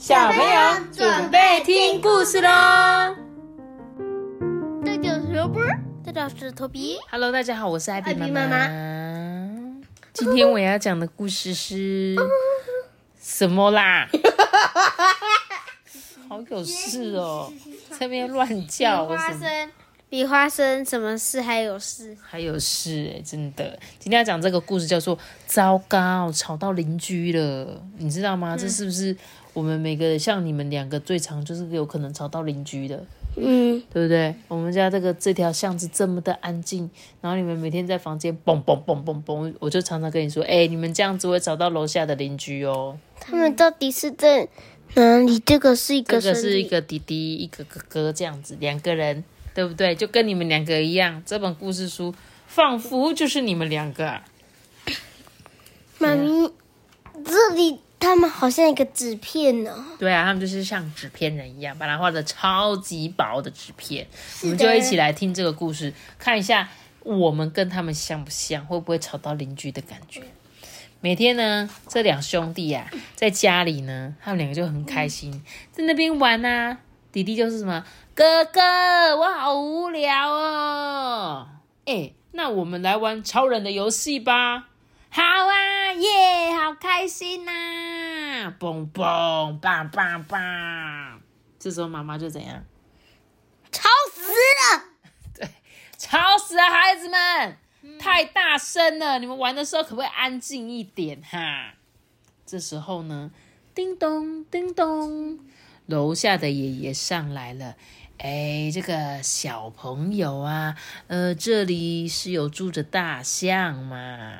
小朋友准备听故事喽！大家好，我是托比。Hello， 大家好，我是艾比妈妈。今天我要讲的故事是什么啦？好有事哦，在那边乱叫。比花生什么事还有事？还有事哎，真的！今天要讲这个故事叫做“糟糕，吵到邻居了”，你知道吗？这是不是我们每个像你们两个最常就是有可能吵到邻居的？嗯，对不对？我们家这条巷子这么的安静，然后你们每天在房间蹦蹦蹦蹦蹦，我就常常跟你说，你们这样子会吵到楼下的邻居哦。他们到底是在哪里？这个是一个弟弟，一个哥哥这样子，两个人。对不对？就跟你们两个一样，这本故事书仿佛就是你们两个。妈咪，这里他们好像一个纸片哦。对啊，他们就是像纸片人一样，把它画的超级薄的纸片。我们就一起来听这个故事，看一下我们跟他们像不像，会不会吵到邻居的感觉。每天呢，这两兄弟啊，在家里呢，他们两个就很开心，在那边玩啊。弟弟就是什么？哥哥，我好无聊哦。那我们来玩超人的游戏吧。好啊，耶，好开心啊！蹦蹦，棒棒棒。这时候妈妈就怎样？吵死了！对，吵死了，孩子们，太大声了。你们玩的时候可不可以安静一点哈？这时候呢，叮咚，叮咚，楼下的爷爷上来了。这个小朋友啊，这里是有住着大象嘛？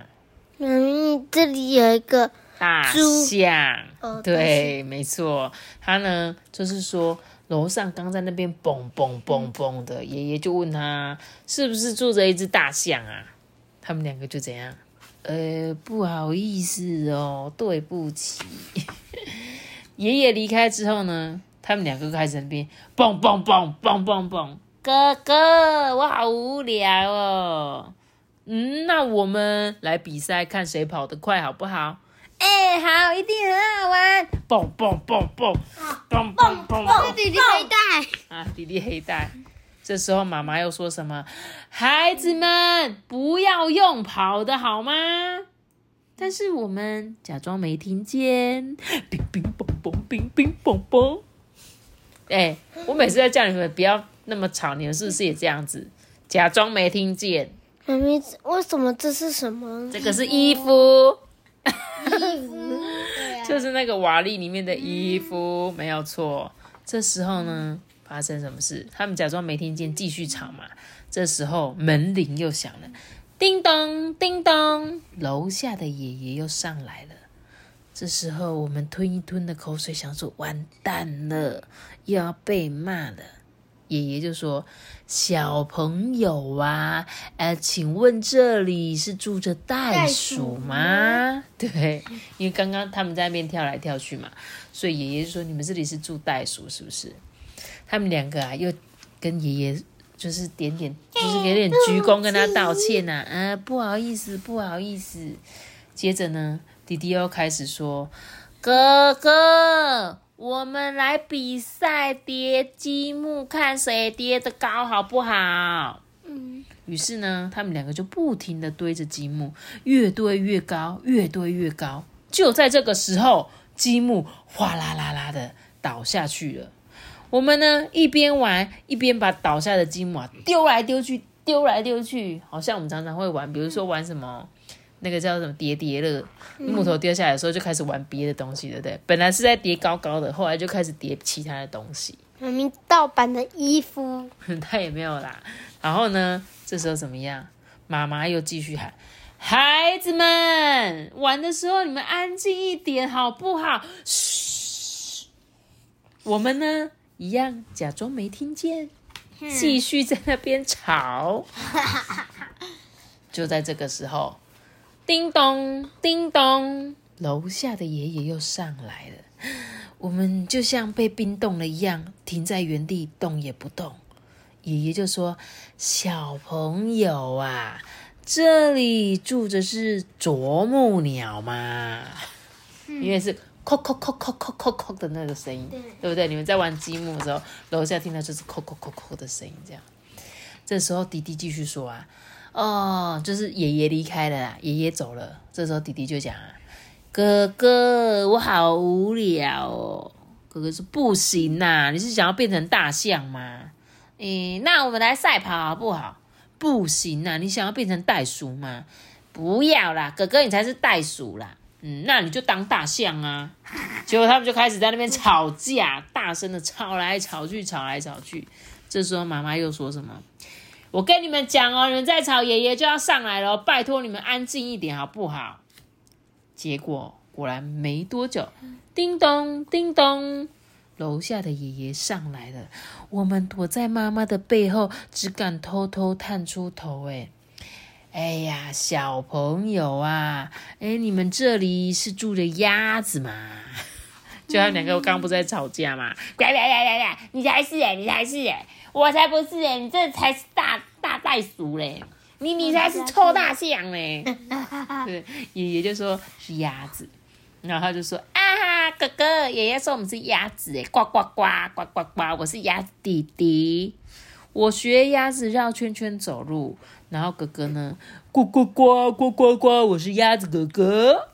这里有一个大象，对，没错。他呢，就是说楼上刚在那边蹦蹦蹦蹦的，爷爷就问他是不是住着一只大象啊？他们两个就怎样？不好意思哦，对不起。爷爷离开之后呢？他们两个开始那边蹦蹦蹦蹦蹦蹦，哥哥，我好无聊哦。那我们来比赛，看谁跑得快，好不好？好，一定很好玩。蹦蹦蹦蹦，蹦蹦蹦蹦。弟弟黑带啊，弟弟黑带。这时候妈妈又说什么？孩子们，不要用跑的好吗？但是我们假装没听见，冰冰蹦蹦，冰冰蹦蹦。我每次在叫你们不要那么吵，你们是不是也这样子假装没听见？妈咪，为什么这是什么？这个是衣服，对啊，就是那个瓦砾里面的衣服，没有错。这时候呢，发生什么事？他们假装没听见，继续吵嘛。这时候门铃又响了，叮咚叮咚，楼下的爷爷又上来了。这时候我们吞一吞的口水，想说完蛋了，又要被骂了。爷爷就说：“小朋友啊，请问这里是住着袋鼠吗？”对，因为刚刚他们在那边跳来跳去嘛，所以爷爷就说：“你们这里是住袋鼠是不是？”他们两个啊，又跟爷爷就是点，就是有点鞠躬跟他道歉啊，不好意思，不好意思。接着呢，弟弟又开始说：“哥哥，我们来比赛叠积木，看谁叠得高，好不好？”于是呢，他们两个就不停的堆着积木，越堆越高，越堆越高。就在这个时候，积木哗啦啦啦的倒下去了。我们呢，一边玩一边把倒下的积木啊丢来丢去，丢来丢去，好像我们常常会玩，比如说玩什么。那个叫什么叠叠乐，木头掉下来的时候就开始玩别的东西，对不对？本来是在叠高高的，后来就开始叠其他的东西。明明盗版的衣服，他也没有啦。然后呢，这时候怎么样？妈妈又继续喊：“孩子们，玩的时候你们安静一点，好不好？”嘘，我们呢一样假装没听见，继续在那边吵。就在这个时候。叮咚，叮咚，楼下的爷爷又上来了。我们就像被冰冻了一样，停在原地，动也不动。爷爷就说：“小朋友啊，这里住着是啄木鸟嘛？”因为是叩叩叩叩叩叩叩的那个声音， 对不对？你们在玩积木的时候，楼下听到就是叩叩叩叩的声音，这样。这时候弟弟继续说啊，哦，就是爷爷离开了啦，爷爷走了。这时候弟弟就讲啊，哥哥，我好无聊哦。哥哥说不行啦，你是想要变成大象吗？那我们来赛跑好不好？不行啦，你想要变成袋鼠吗？不要啦，哥哥你才是袋鼠啦。那你就当大象啊。结果他们就开始在那边吵架，大声的吵来吵去，吵来吵去。这时候妈妈又说什么？我跟你们讲哦，你们再吵爷爷就要上来了，拜托你们安静一点好不好？结果果然没多久，叮咚叮咚，楼下的爷爷上来了。我们躲在妈妈的背后，只敢偷偷探出头。哎呀，小朋友啊，你们这里是住着鸭子吗？就他们两个刚不是在吵架嘛？来来来来来，你才是你才是我才不是你这才是大袋鼠嘞，你才是臭大象嘞。对，爷爷就说是鸭子，然后他就说啊，哥哥，爷爷说我们是鸭子哎，呱呱呱呱呱呱，我是鸭子弟弟。我学鸭子绕圈圈走路，然后哥哥呢，呱呱呱呱呱呱，我是鸭子哥哥。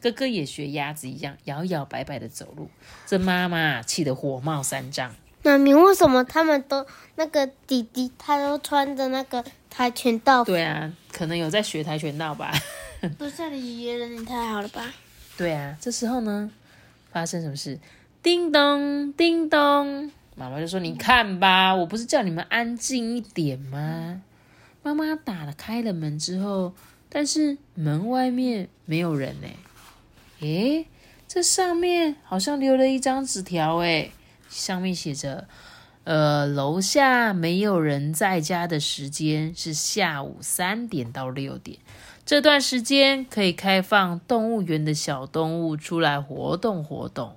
哥哥也学鸭子一样，摇摇摆摆的走路。这妈妈气得火冒三丈。妈咪，为什么他们都那个弟弟他都穿着那个跆拳道服？对啊，可能有在学跆拳道吧。不是你爷爷人也太好了吧？对啊，这时候呢，发生什么事？叮咚，叮咚。妈妈就说：“你看吧，我不是叫你们安静一点吗？”妈妈开了门之后，但是门外面没有人诶，这上面好像留了一张纸条上面写着：“楼下没有人在家的时间是下午3点到6点，这段时间可以开放动物园的小动物出来活动活动。”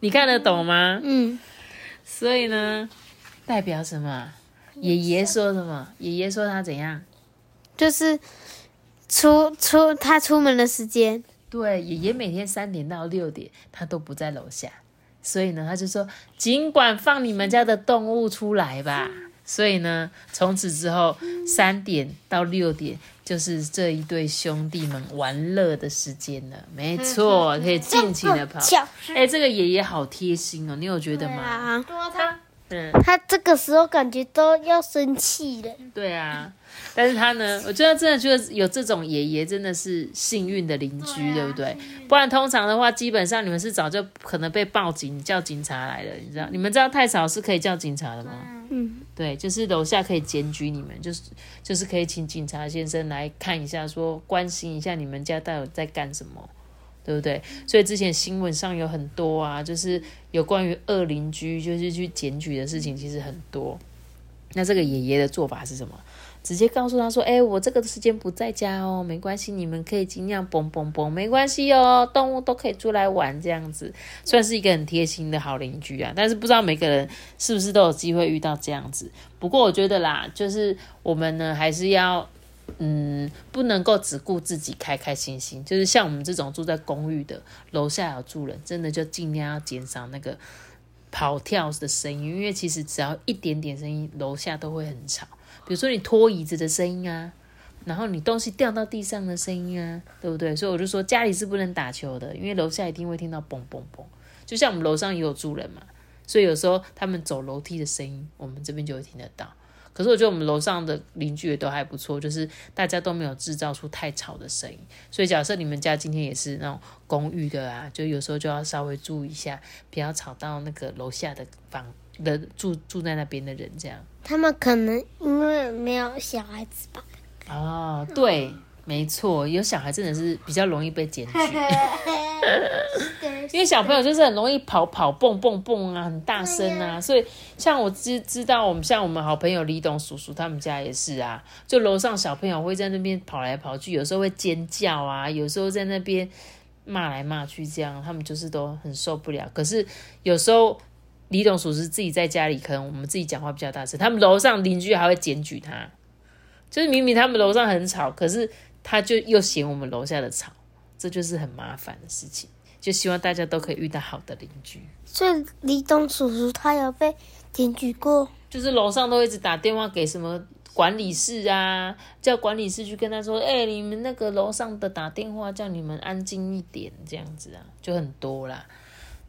你看得懂吗？所以呢，代表什么？爷爷说什么？爷爷说他怎样？就是他出门的时间。对，爷爷每天3点到6点，他都不在楼下，所以呢，他就说，尽管放你们家的动物出来吧。所以呢，从此之后，3点到6点就是这一对兄弟们玩乐的时间了。没错，可以尽情的跑。这个爷爷好贴心哦，你有觉得吗？对啊，他这个时候感觉都要生气了。对啊，但是他呢，我真的觉得有这种爷爷真的是幸运的邻居， 对不对？不然通常的话，基本上你们是早就可能被报警叫警察来了，你知道？你们知道太吵是可以叫警察的吗？对，就是楼下可以检举你们，就是可以请警察先生来看一下，说关心一下你们家到底在干什么。对不对？所以之前新闻上有很多啊，就是有关于恶邻居，就是去检举的事情，其实很多。那这个爷爷的做法是什么？直接告诉他说：“我这个时间不在家哦，没关系，你们可以尽量蹦蹦蹦，没关系哦，动物都可以出来玩这样子。”算是一个很贴心的好邻居啊。但是不知道每个人是不是都有机会遇到这样子。不过我觉得啦，就是我们呢还是要。不能够只顾自己开开心心，就是像我们这种住在公寓的，楼下有住人，真的就尽量要减少那个跑跳的声音，因为其实只要一点点声音，楼下都会很吵。比如说你拖椅子的声音啊，然后你东西掉到地上的声音啊，对不对？所以我就说家里是不能打球的，因为楼下一定会听到蹦蹦蹦。就像我们楼上也有住人嘛，所以有时候他们走楼梯的声音，我们这边就会听得到。可是我觉得我们楼上的邻居也都还不错，就是大家都没有制造出太吵的声音。所以假设你们家今天也是那种公寓的啊，就有时候就要稍微注意一下，不要吵到那个楼下的住在那边的人这样。他们可能因为没有小孩子吧。哦，对，没错，有小孩真的是比较容易被检举。因为小朋友就是很容易跑蹦蹦蹦啊，很大声啊，所以像我知道我们好朋友李董叔叔他们家也是啊，就楼上小朋友会在那边跑来跑去，有时候会尖叫啊，有时候在那边骂来骂去，这样他们就是都很受不了。可是有时候李董叔叔自己在家里，可能我们自己讲话比较大声，他们楼上邻居还会检举他，就是明明他们楼上很吵，可是他就又嫌我们楼下的吵，这就是很麻烦的事情。就希望大家都可以遇到好的邻居。所以李董叔叔他有被检举过，就是楼上都一直打电话给什么管理室啊，叫管理室去跟他说，欸，你们那个楼上的打电话叫你们安静一点，这样子啊，就很多啦。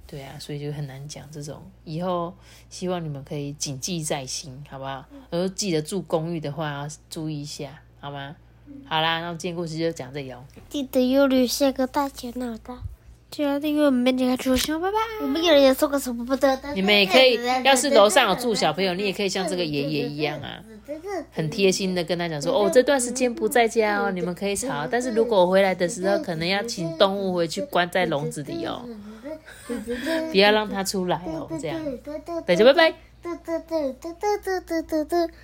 对啊，所以就很难讲这种，以后希望你们可以谨记在心，好不好？然后记得住公寓的话，注意一下，好吗？好啦，那今天故事就讲这里哦。记得忧虑下个大钱脑袋。对啊，因为我们没人出生，拜拜。我们有人送个什么不得？你们也可以，要是楼上有住小朋友，你也可以像这个爷爷一样啊，很贴心的跟他讲说，哦，这段时间不在家哦，你们可以吵，但是如果我回来的时候，可能要请动物回去关在笼子里哦。不要让它出来哦，这样，大家拜拜。